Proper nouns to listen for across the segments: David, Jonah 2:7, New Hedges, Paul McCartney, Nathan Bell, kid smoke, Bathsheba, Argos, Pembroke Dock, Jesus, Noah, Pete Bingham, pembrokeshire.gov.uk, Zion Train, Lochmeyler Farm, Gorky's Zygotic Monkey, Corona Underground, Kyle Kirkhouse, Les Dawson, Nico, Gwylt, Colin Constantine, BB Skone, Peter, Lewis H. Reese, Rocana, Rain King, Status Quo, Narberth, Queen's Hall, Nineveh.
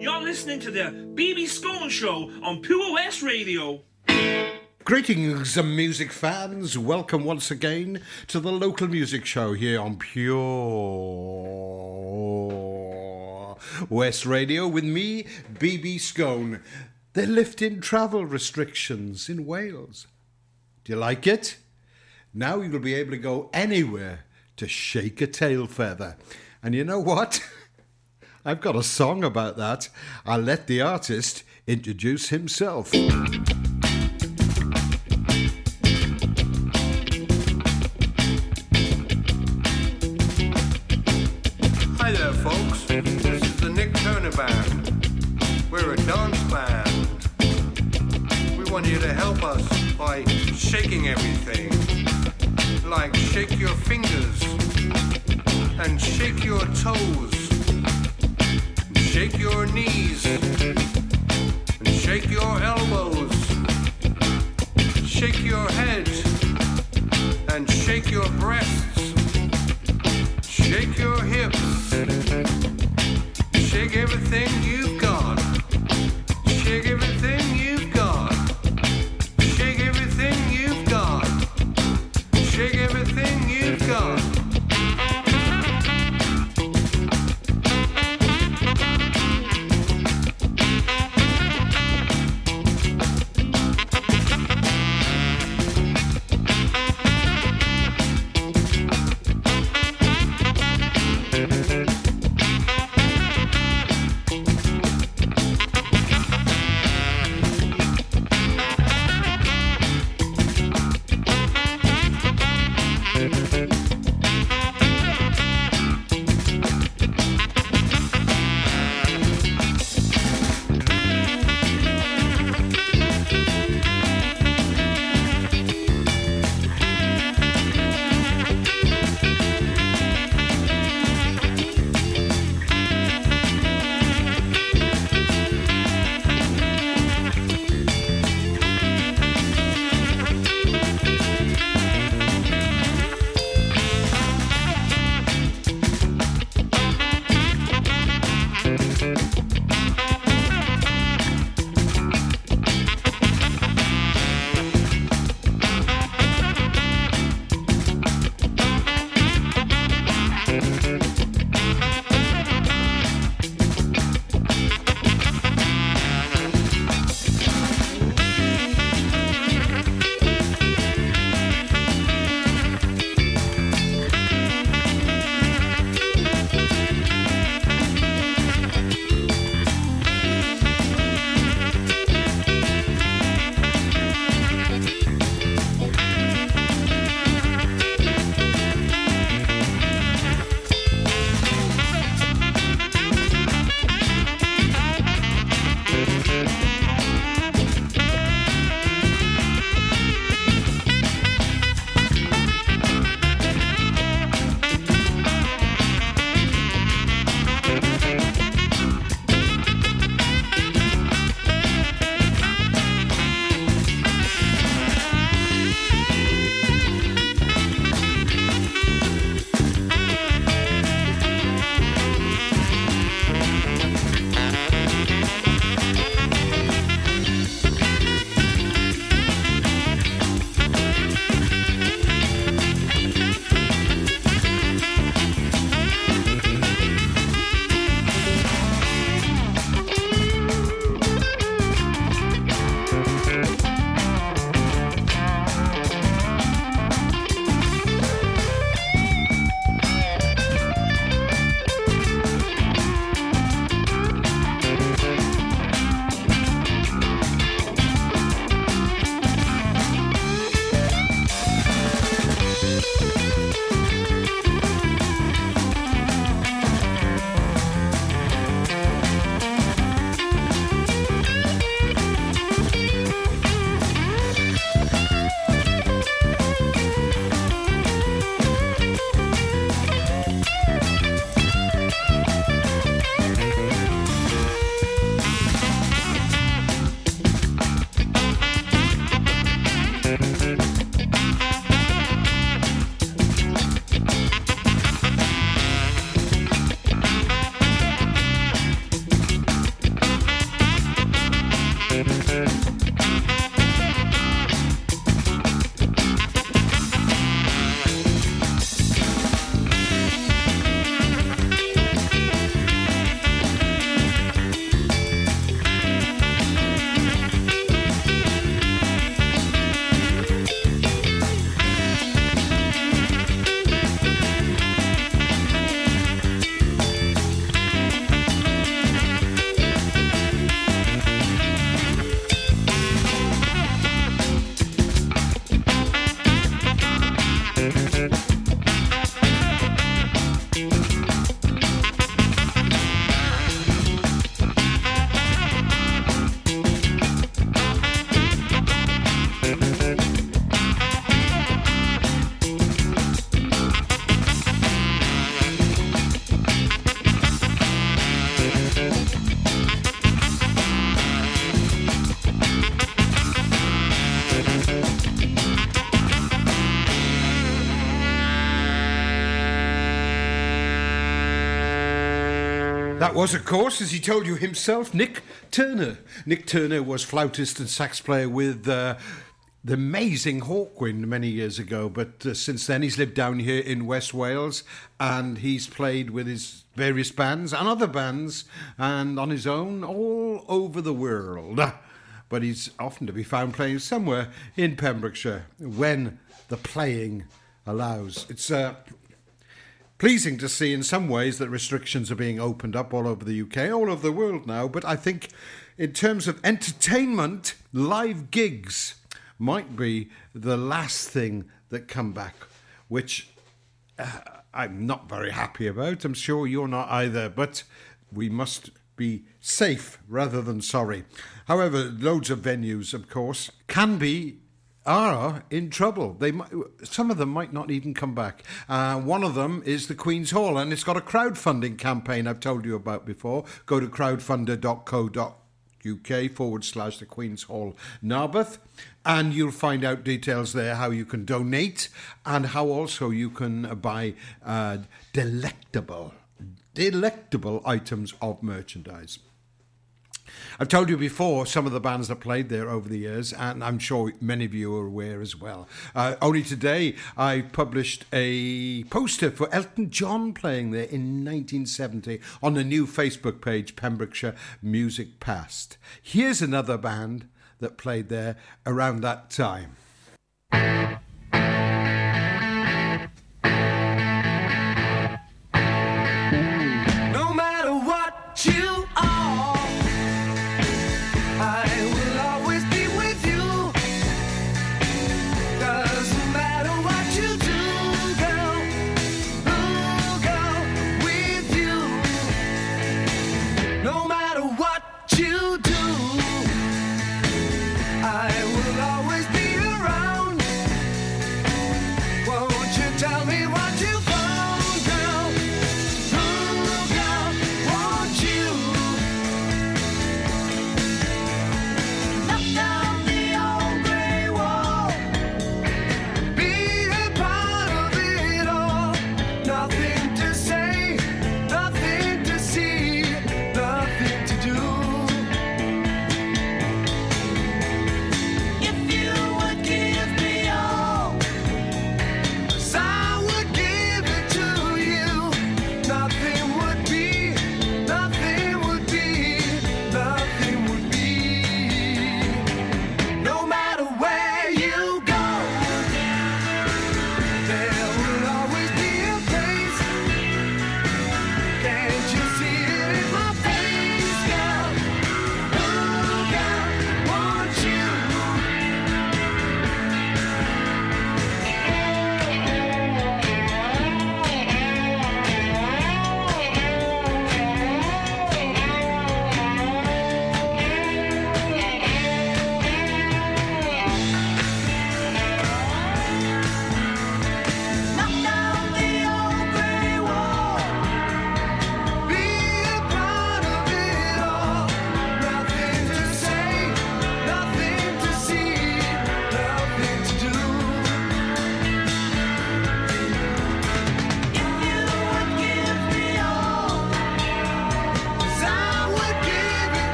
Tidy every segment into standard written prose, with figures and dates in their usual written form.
You're listening to the BB Skone Show on Pure West Radio. Greetings, music fans. Welcome once again to the local music show here on Pure West Radio with me, BB Skone. They're lifting travel restrictions in Wales. Do you like it? Now you'll be able to go anywhere to shake a tail feather. And you know what? I've got a song about that. I'll let the artist introduce himself. Hi there, folks. This is the Nick Turner Band. We're a dance band. We want you to help us by shaking everything. Like shake your fingers and shake your toes. Shake your knees and shake your elbows. Shake your head and shake your breasts. Shake your hips. Shake everything you've got. Shake everything you've got. Shake everything you've got. Shake everything you've got. That was, of course, as he told you himself, Nick Turner. Nick Turner was flautist and sax player with the amazing Hawkwind many years ago, but since then he's lived down here in West Wales and he's played with his various bands and other bands and on his own all over the world. But he's often to be found playing somewhere in Pembrokeshire when the playing allows. It's pleasing to see in some ways that restrictions are being opened up all over the UK, all over the world now, but I think in terms of entertainment, live gigs might be the last thing that come back, which I'm not very happy about. I'm sure you're not either, but we must be safe rather than sorry. However, loads of venues, of course, are in trouble. Some of them might not even come back. One of them is the Queen's Hall, and it's got a crowdfunding campaign I've told you about before. Go to crowdfunder.co.uk/the Queen's Hall Narberth, and you'll find out details there, how you can donate and how also you can buy delectable items of merchandise. I've told you before some of the bands that played there over the years, and I'm sure many of you are aware as well. Only today I published a poster for Elton John playing there in 1970 on the new Facebook page, Pembrokeshire Music Past. Here's another band that played there around that time. Tell me what you found, girl. Girl, won't you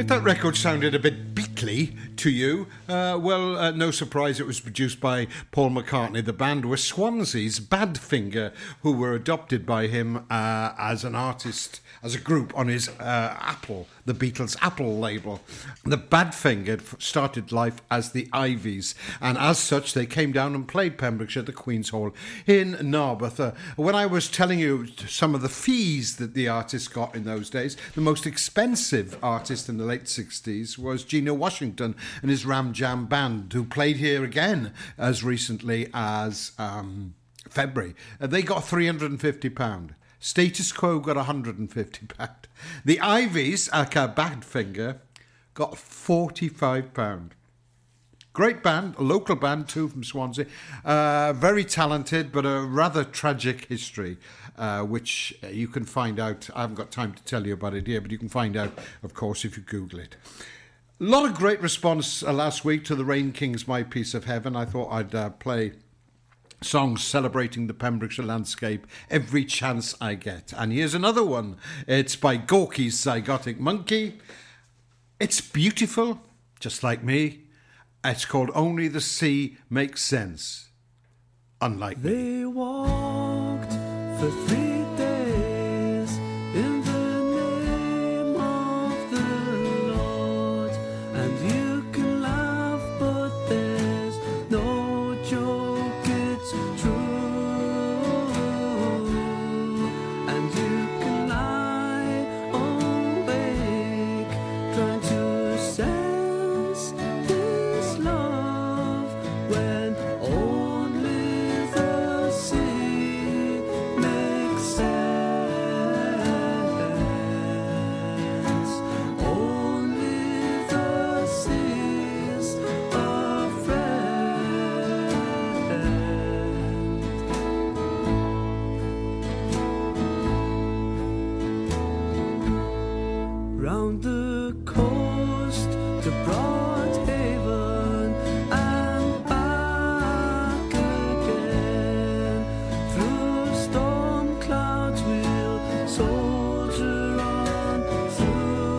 If that record sounded a bit beatly to you, no surprise it was produced by Paul McCartney. The band were Swansea's Badfinger, who were adopted by him as an artist, as a group on his Apple, the Beatles' Apple label. The Badfinger started life as the Ivies, and as such they came down and played Pembrokeshire at the Queen's Hall in Narberth. When I was telling you some of the fees that the artists got in those days, the most expensive artist in the late 60s was Geno Washington and his Ram Jam Band, who played here again as recently as February. They got £350. Status Quo got £150. The Ivies, aka Badfinger, got £45. Great band, a local band too from Swansea. Very talented, but a rather tragic history, which you can find out. I haven't got time to tell you about it here, but you can find out, of course, if you Google it. A lot of great response last week to the Rain King's My Piece of Heaven. I thought I'd play songs celebrating the Pembrokeshire landscape every chance I get. And here's another one. It's by Gorky's Zygotic Monkey. It's beautiful, just like me. It's called Only the Sea Makes Sense, unlike me. They walked for 3 days in the name of the Lord, and you can laugh, but there's no joke, it's true. And you can lie awake trying to sense love when only the sea makes sense. Only the sea's a friend. Round the coast, the broad haven, and back again. Through storm clouds we'll soldier on through.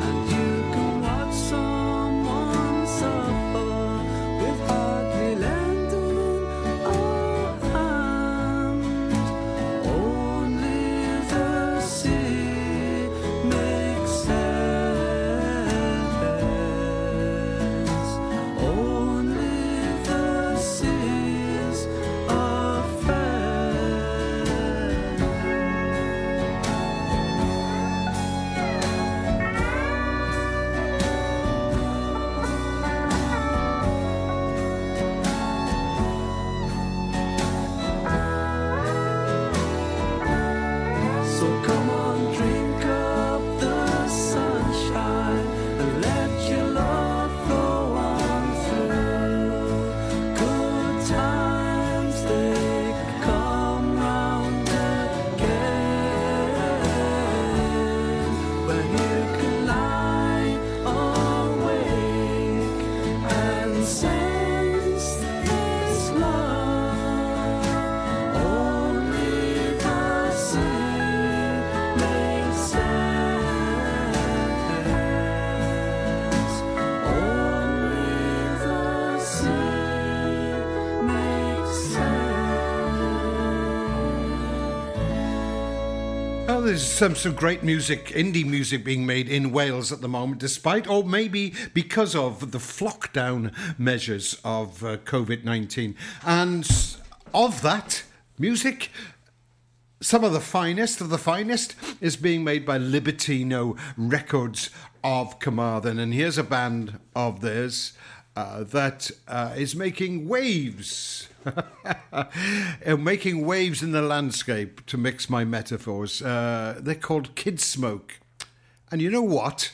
And you can watch someone suffer with hardly lending a hand. Only the sea makes sense. Only the sea's a friend. So come on, drink up the sunshine and let your love flow on through. Good times, they come round again, when you can lie awake and sense this love. Only the sea makes sense. Only the sea makes sense. Oh, there's some great music, indie music being made in Wales at the moment, despite or maybe because of the lockdown measures of COVID-19. And of that music, some of the finest is being made by Libertino Records of Carmarthen. And here's a band of theirs that is making waves. Making waves in the landscape, to mix my metaphors. They're called Kid Smoke. And you know what?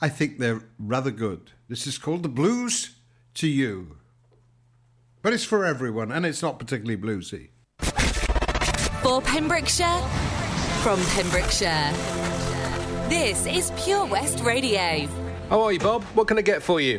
I think they're rather good. This is called The Blues to You. But it's for everyone, and it's not particularly bluesy. For Pembrokeshire, from Pembrokeshire, this is Pure West Radio. How are you, Bob? What can I get for you?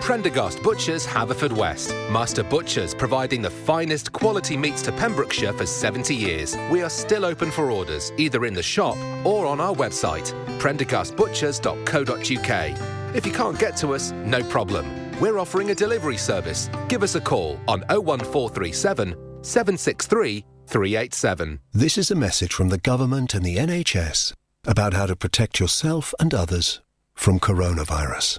Prendergast Butchers, Haverford West. Master Butchers, providing the finest quality meats to Pembrokeshire for 70 years. We are still open for orders, either in the shop or on our website, prendergastbutchers.co.uk. If you can't get to us, no problem. We're offering a delivery service. Give us a call on 01437 763 387. This is a message from the government and the NHS about how to protect yourself and others from coronavirus.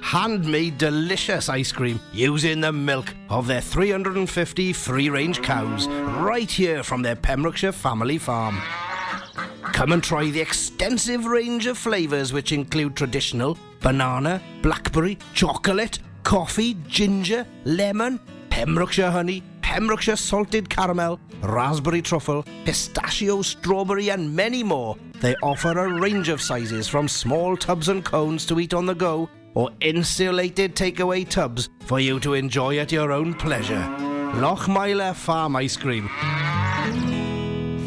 Handmade delicious ice cream using the milk of their 350 free-range cows right here from their Pembrokeshire family farm. Come and try the extensive range of flavours which include traditional, banana, blackberry, chocolate, coffee, ginger, lemon, Pembrokeshire honey, Pembrokeshire salted caramel, raspberry truffle, pistachio, strawberry and many more. They offer a range of sizes from small tubs and cones to eat on the go or insulated takeaway tubs for you to enjoy at your own pleasure. Lochmeyler Farm Ice Cream.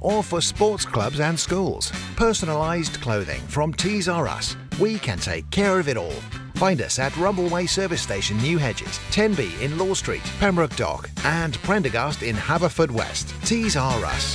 or for sports clubs and schools. Personalised clothing from Tees R Us. We can take care of it all. Find us at Rumbleway Service Station, New Hedges, 10B in Law Street, Pembroke Dock and Prendergast in Haverford West. Tees R Us.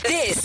This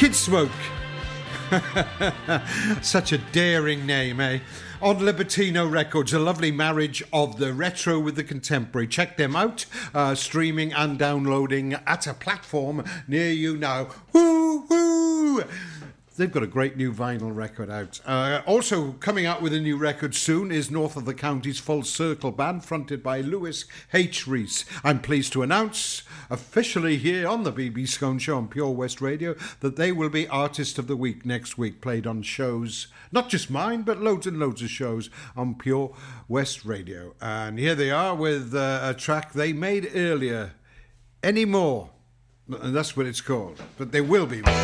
Kid Smoke. Such a daring name, eh? On Libertino Records, a lovely marriage of the retro with the contemporary. Check them out, streaming and downloading at a platform near you now. Woo, woo! They've got a great new vinyl record out. Also coming out with a new record soon is North of the County's Full Circle Band, fronted by Lewis H. Reese. I'm pleased to announce officially here on the BB Skone Show on Pure West Radio that they will be Artist of the Week next week, played on shows, not just mine, but loads and loads of shows on Pure West Radio. And here they are with a track they made earlier, Any More. And that's what it's called. But there will be more.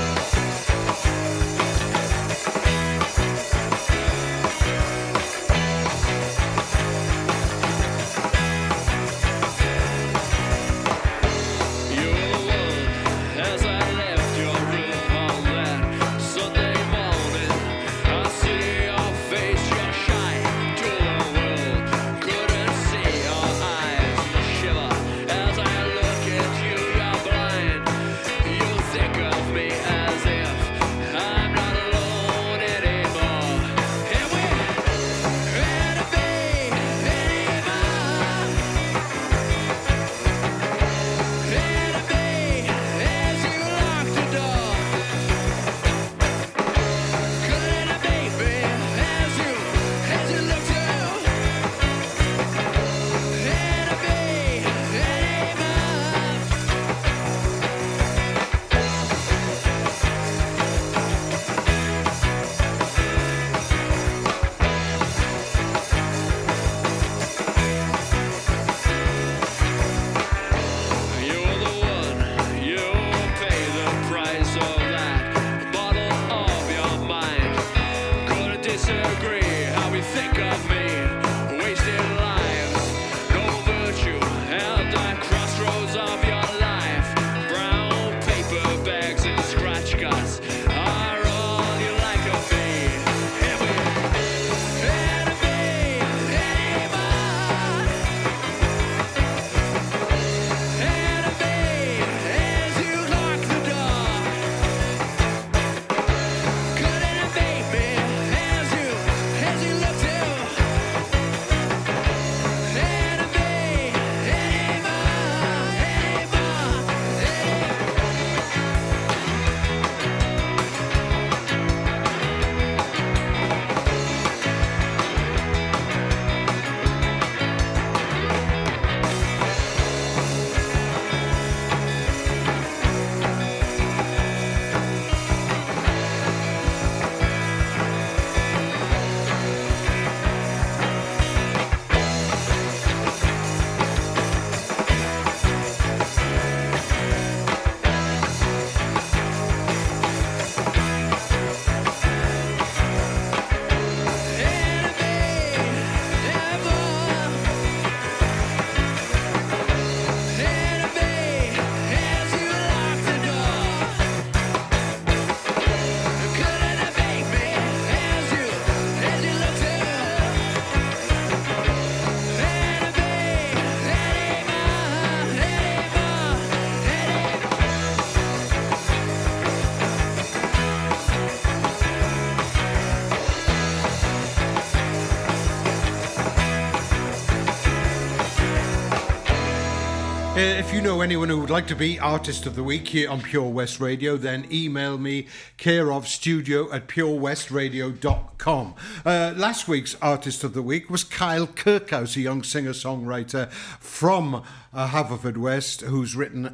If you know anyone who would like to be Artist of the Week here on Pure West Radio, then email me, careofstudio@purewestradio.com. Last week's Artist of the Week was Kyle Kirkhouse, a young singer-songwriter from Haverford West, who's written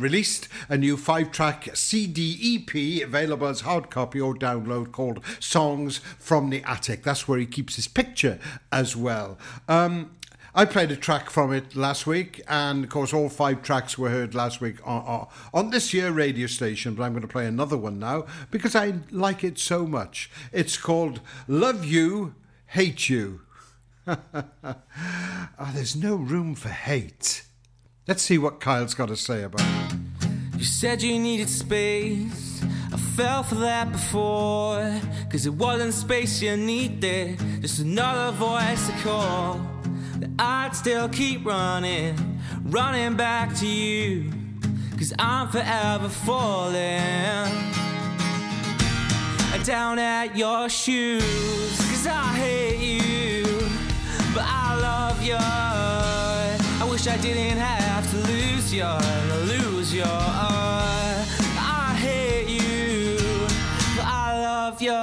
released a new 5-track CD EP available as hard copy or download called Songs from the Attic. That's where he keeps his picture as well. I played a track from it last week, and of course all 5 tracks were heard last week on this year radio station, but I'm going to play another one now because I like it so much. It's called Love You, Hate You. There's no room for hate. Let's see what Kyle's got to say about it. You said you needed space. I fell for that before, because it wasn't space you needed, just another voice to call. I'd still keep running back to you, 'cause I'm forever falling. down at your shoes, 'cause I hate you, but I love you. I wish I didn't have to lose you, and lose you. I hate you, but I love you.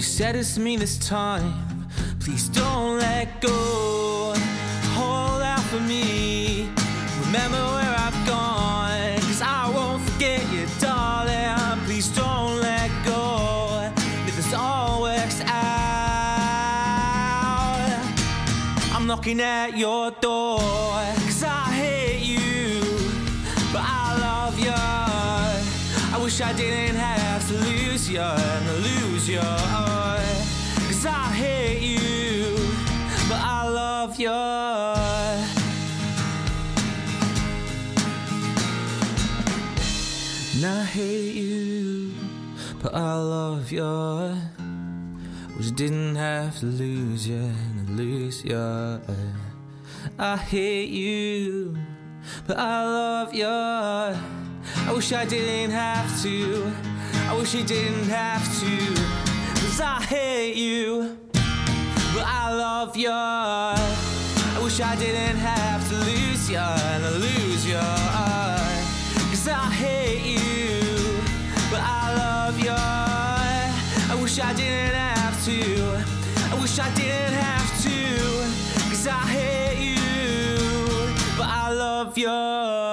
Said it's me this time, please don't let go, hold out for me, remember where I've gone, 'cause I won't forget you, darling, please don't let go, if this all works out, I'm knocking at your door, 'cause I hate you, but I love you, I wish I didn't have to lose you, and lose you. 'Cause I hate you, but I love you. And I hate you, but I love you. Which didn't have to lose you, and lose you. I hate you, but I love you. I wish I didn't have to. I wish you didn't have to. 'Cause I hate you, but I love you. I wish I didn't have to lose you, and I lose you. 'Cause I hate you, but I love you. I wish I didn't have to. I wish I didn't have to. 'Cause I hate you, but I love you.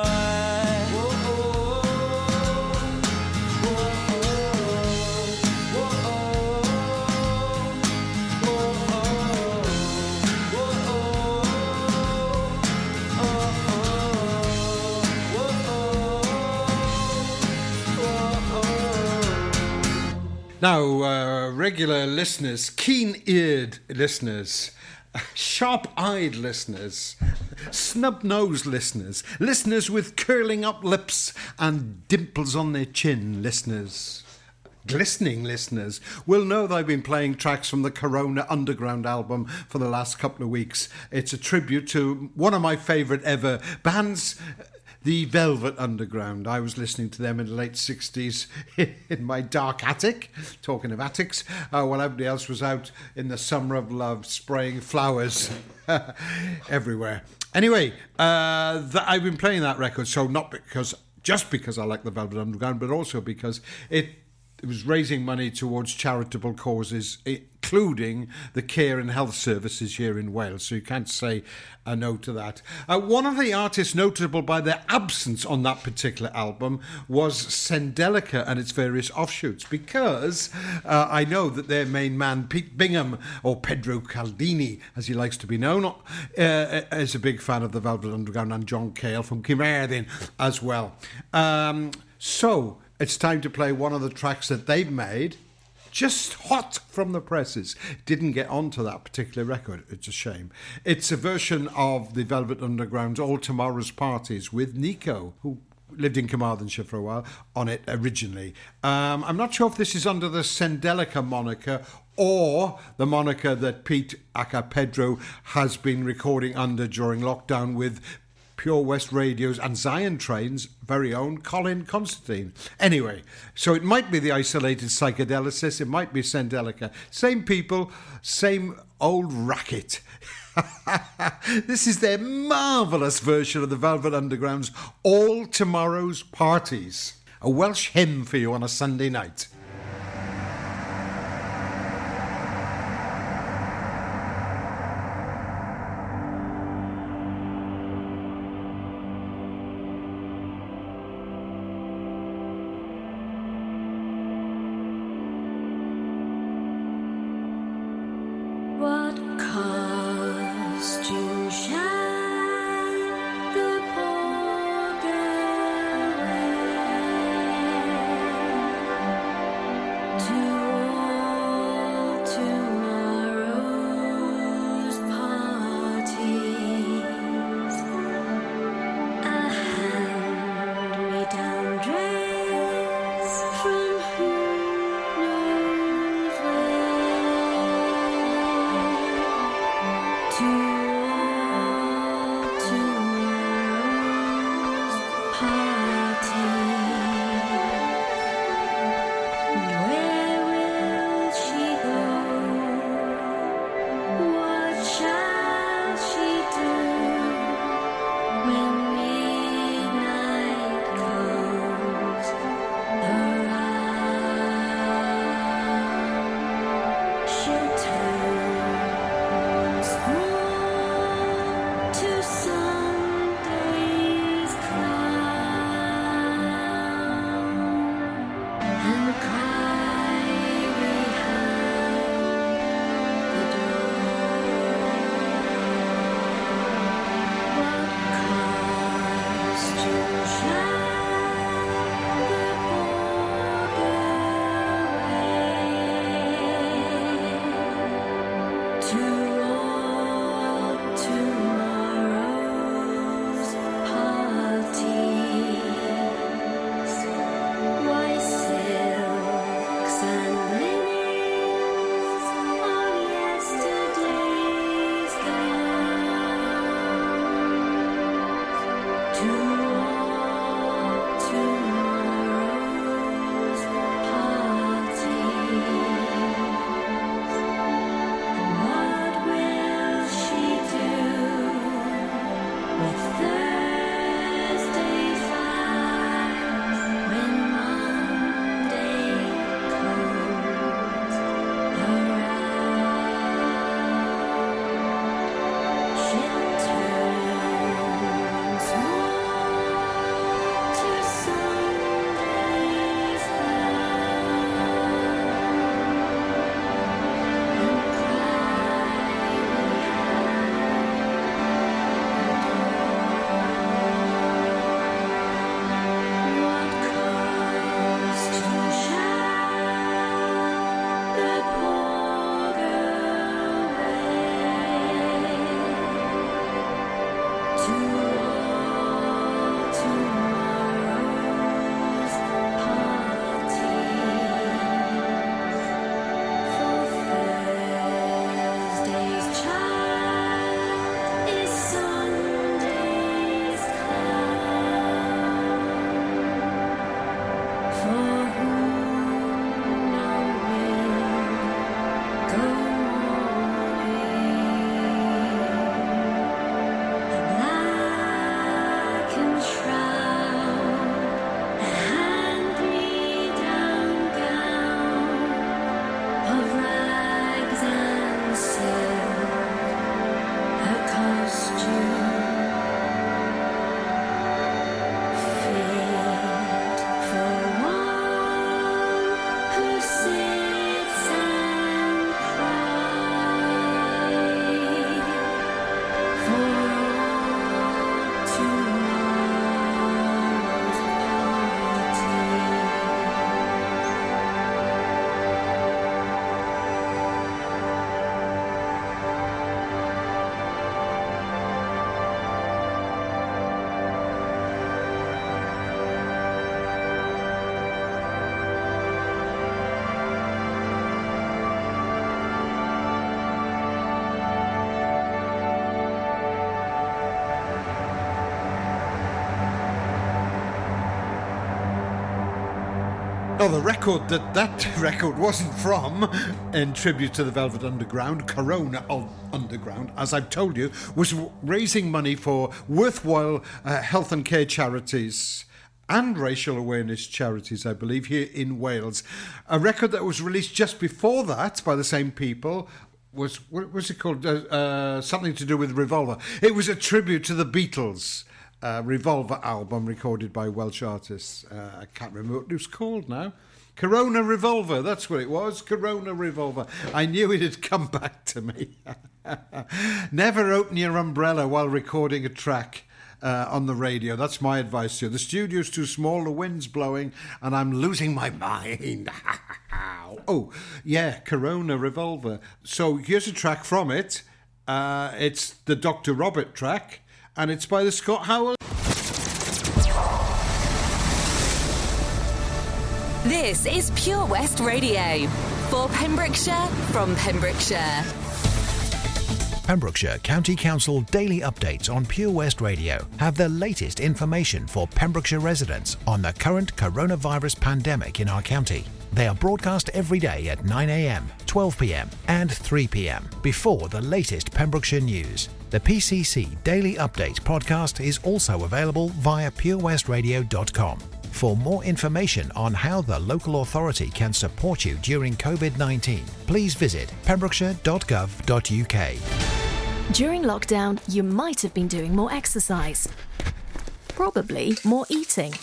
Now, regular listeners, keen-eared listeners, sharp-eyed listeners, snub-nosed listeners, listeners with curling-up lips and dimples on their chin listeners, glistening listeners, will know that I've been playing tracks from the Corona Underground album for the last couple of weeks. It's a tribute to one of my favourite ever bands, the Velvet Underground. I was listening to them in the late 60s in my dark attic, talking of attics, while everybody else was out in the summer of love spraying flowers everywhere. Anyway, I've been playing that record, so not just because I like the Velvet Underground, but also because it was raising money towards charitable causes, including the care and health services here in Wales, so you can't say a no to that. One of the artists notable by their absence on that particular album was Sendelica and its various offshoots, because I know that their main man, Pete Bingham, or Pedro Caldini, as he likes to be known, is a big fan of the Velvet Underground and John Cale from Carmarthen as well. So it's time to play one of the tracks that they've made, just hot from the presses. Didn't get onto that particular record, it's a shame. It's a version of the Velvet Underground's All Tomorrow's Parties with Nico, who lived in Carmarthenshire for a while, on it originally. I'm not sure if this is under the Sendelica moniker or the moniker that Pete aka Pedro has been recording under during lockdown with Pure West Radio's and Zion Train's very own Colin Constantine. Anyway, so it might be the Isolated Psychedelicis, it might be Sendelica. Same people, same old racket. This is their marvellous version of the Velvet Underground's All Tomorrow's Parties. A Welsh hymn for you on a Sunday night. Oh, the record that record wasn't from, in tribute to the Velvet Underground, Corona Underground, as I've told you, was raising money for worthwhile health and care charities and racial awareness charities, I believe, here in Wales. A record that was released just before that by the same people was, what was it called? Something to do with Revolver. It was a tribute to the Beatles. Revolver album recorded by Welsh artists. I can't remember what it was called now. Corona Revolver, that's what it was. Corona Revolver. I knew it had come back to me. Never open your umbrella while recording a track on the radio. That's my advice to you. The studio's too small, the wind's blowing, and I'm losing my mind. Oh, yeah, Corona Revolver. So here's a track from it. It's the Dr. Robert track. And it's by the Scott Howell. This is Pure West Radio. For Pembrokeshire, from Pembrokeshire. Pembrokeshire County Council daily updates on Pure West Radio have the latest information for Pembrokeshire residents on the current coronavirus pandemic in our county. They are broadcast every day at 9 a.m, 12 p.m, and 3 p.m, before the latest Pembrokeshire news. The PCC Daily Update podcast is also available via purewestradio.com. For more information on how the local authority can support you during COVID-19, please visit pembrokeshire.gov.uk. During lockdown, you might have been doing more exercise, probably more eating.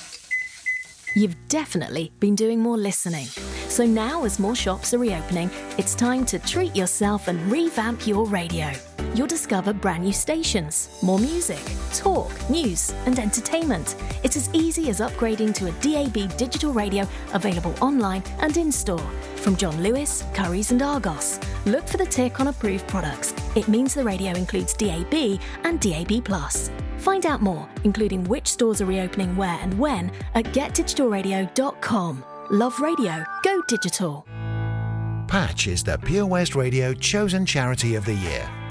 You've definitely been doing more listening. So now, as more shops are reopening, it's time to treat yourself and revamp your radio. you'll discover brand new stations, more music, talk, news and entertainment. It's as easy as upgrading to a DAB digital radio, available online and in-store. From John Lewis, Currys and Argos. Look for the tick on approved products. It means the radio includes DAB and DAB+. Find out more, including which stores are reopening where and when, at getdigitalradio.com. Love radio. Go digital. Patch is the Pure West Radio chosen charity of the year.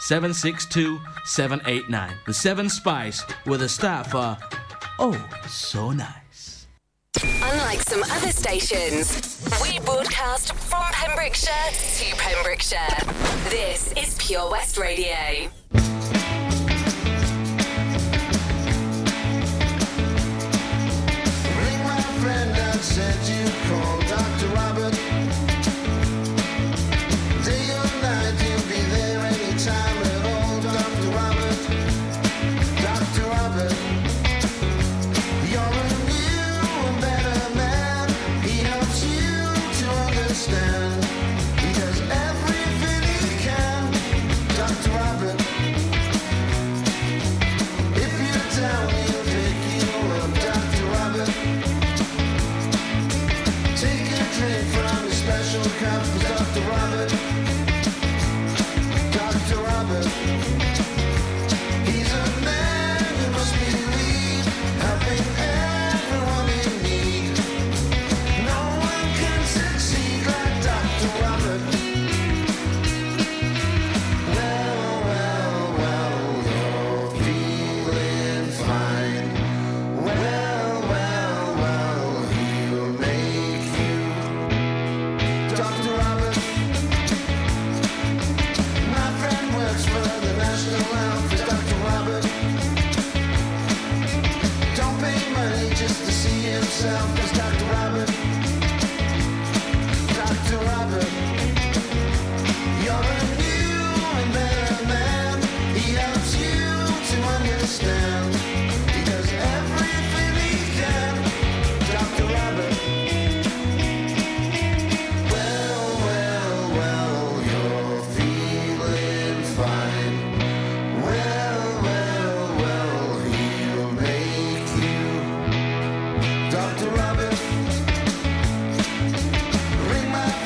762 789. The Seven Spice, where the staff are oh so nice. Unlike some other stations, we broadcast from Pembrokeshire to Pembrokeshire. This is Pure West Radio. Ring my friend and said you call Dr. Robert. Day or night you'll be there any time at all, Dr. Robert. Dr. Robert, you're a stand. He does everything he can, Dr. Robert. If you're down, he'll pick you up, Dr. Robert. Take a drink from the special cup, Dr. Robert. Dr. Robert. He's a man who must be lead, helping everyone in need. No one can succeed. Dr. Robert. Well, well, well, you're feeling fine. Well, well, well, he'll make you, Dr. Robert. My friend works for the National Health, Dr. Robert. Don't pay money just to see himself as Dr. Robert. Dr. Robert, you're a new and better man. He helps you to understand. He does everything he can, Dr. Robert. Well, well, well, you're feeling fine. Well, well, well, he'll make you, Dr. Robert.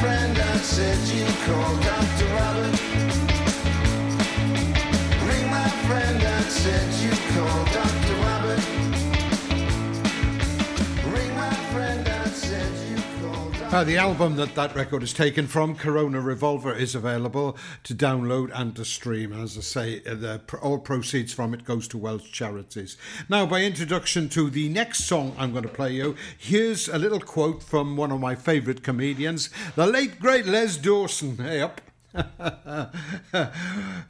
Friend, I said you called Dr. Robert. Ring my friend, I said you called Dr. Robert. Ring my friend, I said you called Dr. Robert. The album that record is taken from, Corona Revolver, is available to download and to stream. As I say, all proceeds from it goes to Welsh charities. Now, by introduction to the next song I'm going to play you, here's a little quote from one of my favourite comedians, the late, great Les Dawson. Hey up.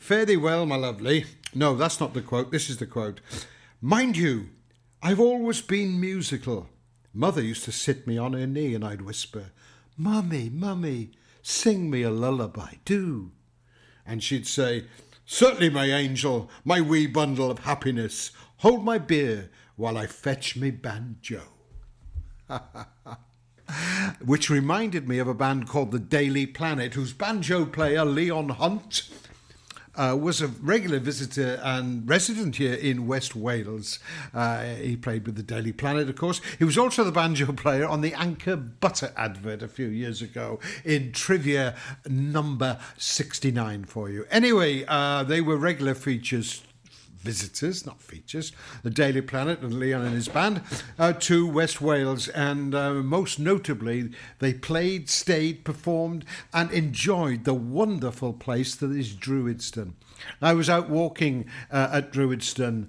Fare thee well, my lovely. No, that's not the quote. This is the quote. Mind you, I've always been musical. Mother used to sit me on her knee and I'd whisper, Mummy, Mummy, sing me a lullaby, do. And she'd say, certainly, my angel, my wee bundle of happiness. Hold my beer while I fetch me banjo. Which reminded me of a band called the Daily Planet, whose banjo player, Leon Hunt, was a regular visitor and resident here in West Wales. He played with the Daily Planet, of course. He was also the banjo player on the Anchor Butter advert a few years ago in trivia number 69 for you. Anyway, they were regular features. Visitors, not features, the Daily Planet and Leon and his band, to West Wales. And most notably, they played, stayed, performed and enjoyed the wonderful place that is Druidston. I was out walking at Druidston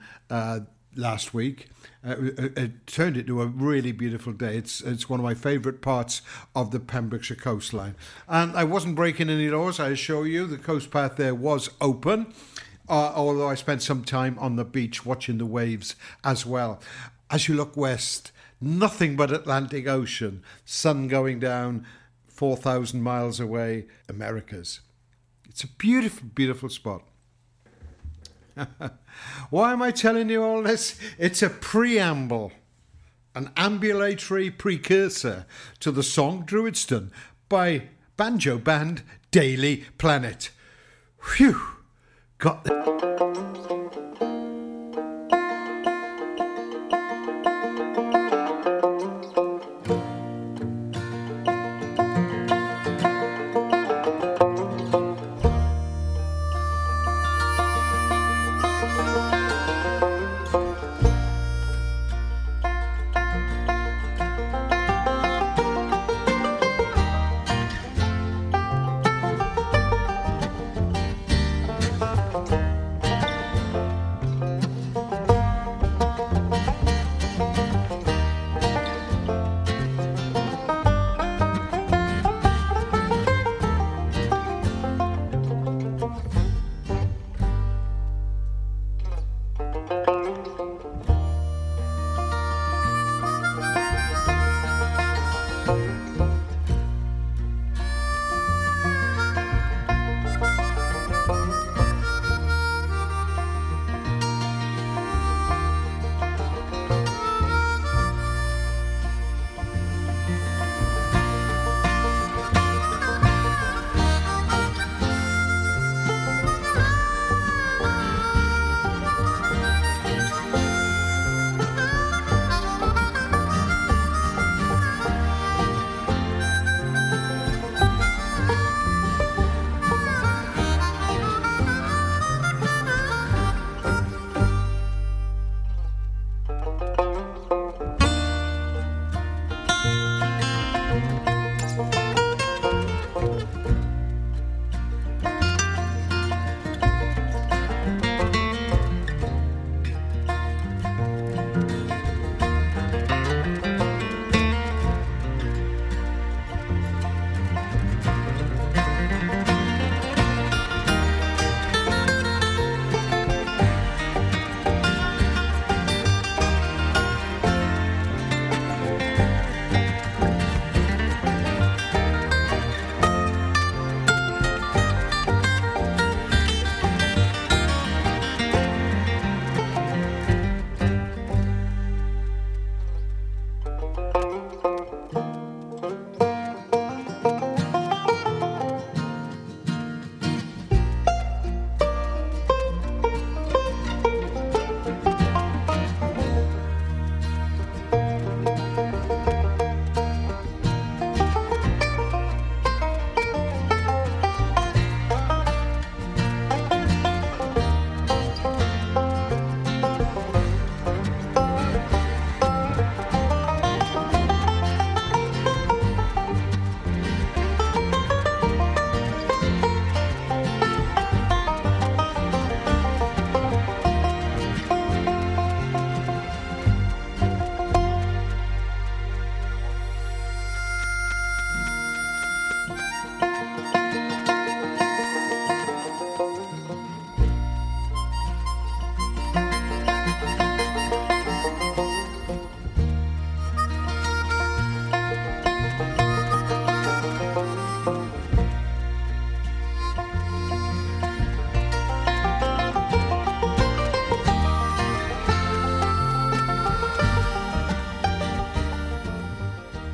last week. It turned into a really beautiful day. It's one of my favourite parts of the Pembrokeshire coastline. And I wasn't breaking any laws, I assure you. The coast path there was open. Although I spent some time on the beach watching the waves as well. As you look west, nothing but Atlantic Ocean, sun going down, 4,000 miles away, Americas. It's a beautiful, beautiful spot. Why am I telling you all this? It's a preamble, an ambulatory precursor to the song Druidston by banjo band Daily Planet. Phew! Got the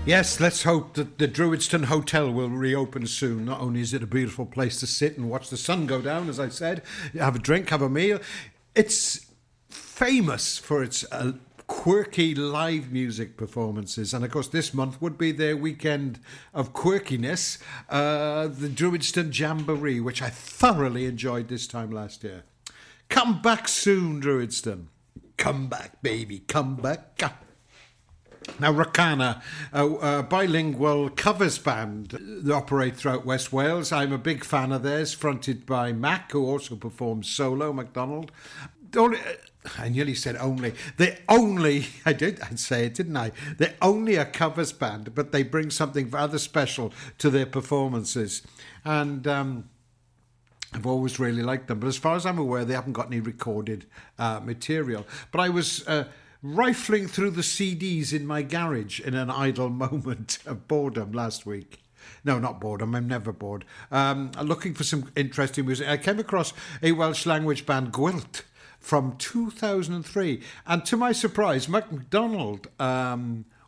Yes, let's hope that the Druidston Hotel will reopen soon. Not only is it a beautiful place to sit and watch the sun go down, as I said, have a drink, have a meal. It's famous for its quirky live music performances, and of course this month would be their weekend of quirkiness, the Druidston Jamboree, which I thoroughly enjoyed this time last year. Come back soon, Druidston. Come back, baby, come back. Now, Rocana, a bilingual covers band that operate throughout West Wales. I'm a big fan of theirs, fronted by Mac, who also performs solo, MacDonald. I nearly said only. They're only a covers band, but they bring something rather special to their performances. And I've always really liked them. But as far as I'm aware, they haven't got any recorded material. But I was rifling through the CDs in my garage in an idle moment of boredom last week. No, not boredom. I'm never bored. Looking for some interesting music. I came across a Welsh language band, Gwylt, from 2003. And to my surprise, MacDonald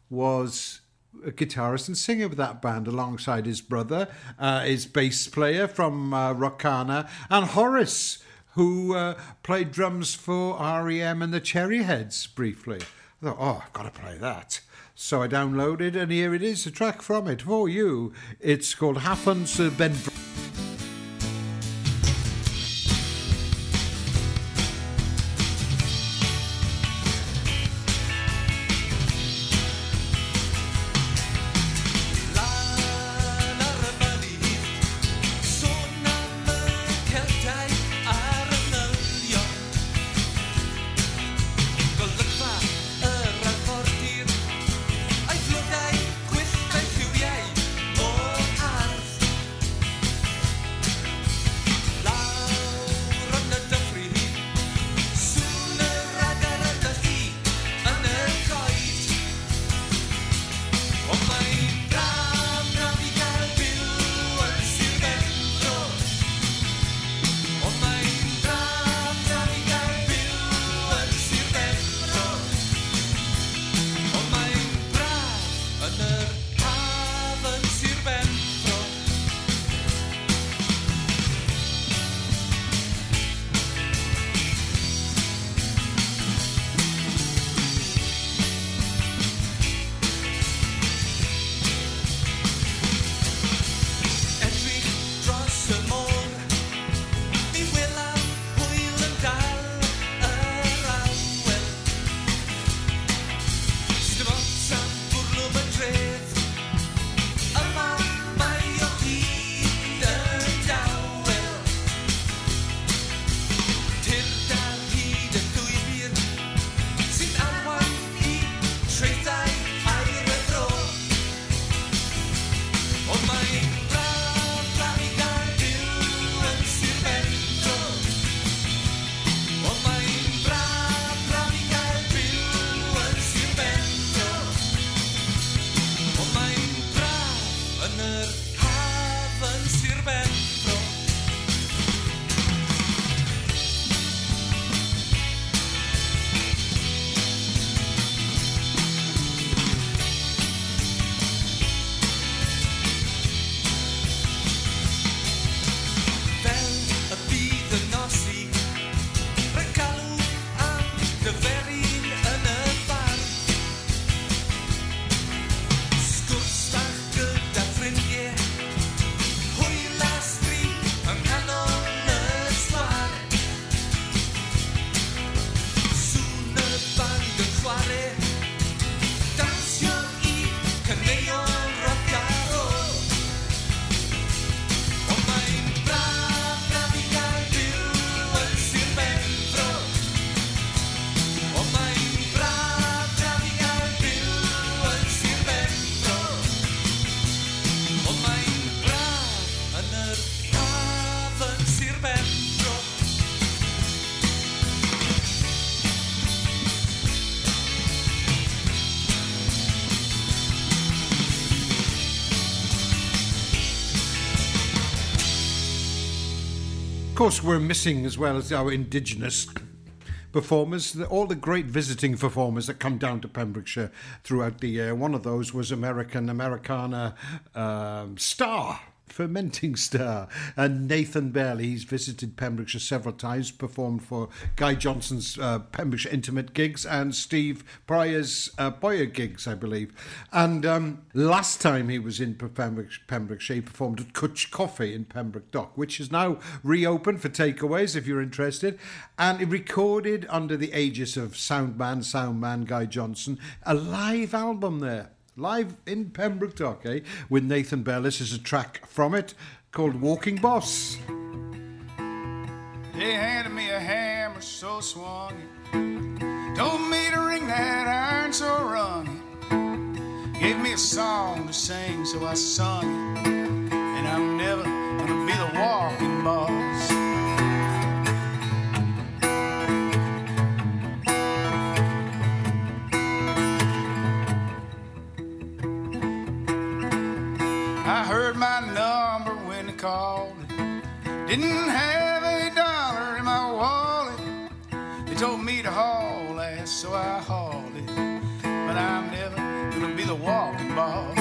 was a guitarist and singer with that band, alongside his brother, his bass player from Rocana, and Horace, who played drums for REM and the Cherryheads briefly. I thought, oh, I've got to play that. So I downloaded, and here it is, a track from it for you. It's called Hafen Sy Ben... Of course, we're missing, as well as our indigenous performers, all the great visiting performers that come down to Pembrokeshire throughout the year. One of those was Americana Star. Fermenting Star, and Nathan Bell. He's visited Pembrokeshire several times, performed for Guy Johnson's Pembrokeshire Intimate gigs and Steve Pryor's Boyer gigs, I believe. And last time he was in Pembrokeshire, he performed at Cutch Coffee in Pembroke Dock, which is now reopened for takeaways if you're interested. And he recorded under the aegis of Soundman Guy Johnson, a live album there. Live in Pembroke Dock, eh? With Nathan Bell. This is a track from it called Walking Boss. They handed me a hammer so swung it. Told me to ring that iron so rung it. Gave me a song to sing so I sung it. And I'm never gonna be the walking boss. I heard my number when they called it. Didn't have $8 in my wallet. They told me to haul ass, so I hauled it. But I'm never gonna be the walking boss.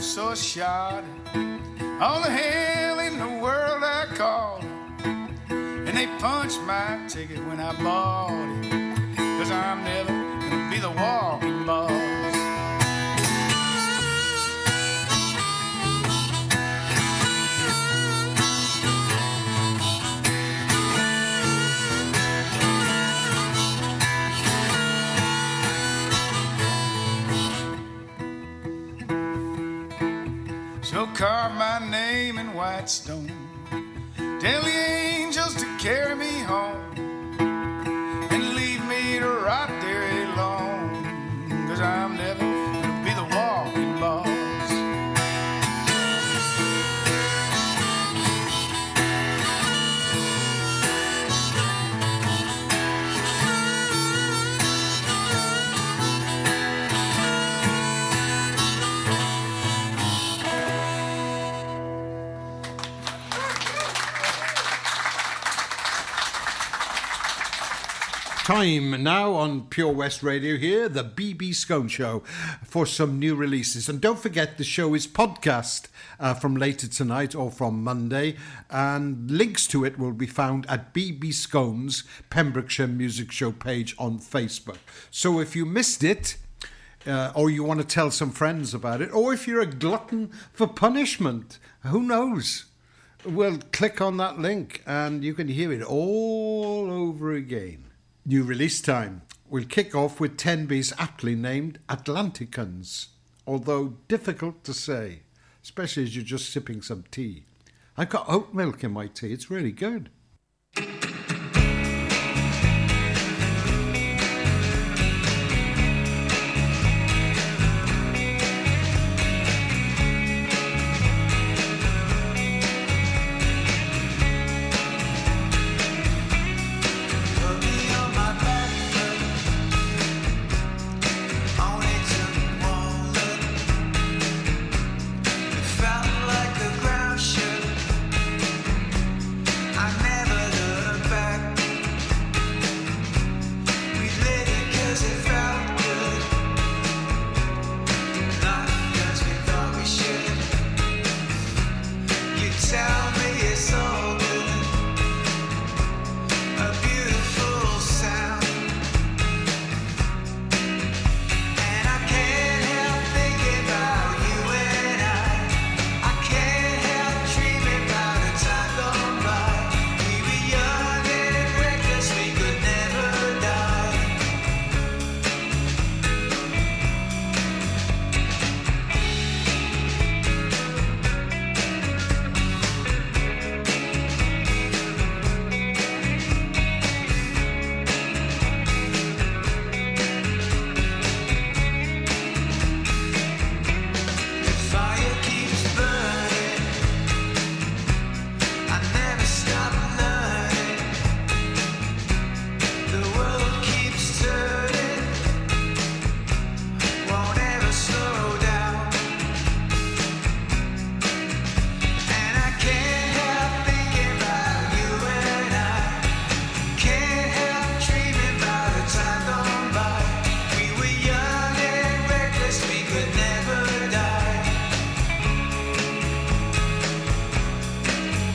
So I shot it. All the hell in the world I called it. And they punched my ticket when I bought it. 'Cause I'm never gonna be the walking boss. So carve my name in white stone. Tell the angels to carry me home and leave me to rot there alone. 'Cause I'm never gonna be the walking boss. Time now on Pure West Radio here, the BB Skone Show, for some new releases. And don't forget, the show is podcast from later tonight or from Monday. And links to it will be found at BB Skone's Pembrokeshire Music Show page on Facebook. So if you missed it, or you want to tell some friends about it, or if you're a glutton for punishment, who knows? Well, click on that link and you can hear it all over again. New release time. We'll kick off with 10B's aptly named Atlanticans, although difficult to say, especially as you're just sipping some tea. I've got oat milk in my tea. It's really good.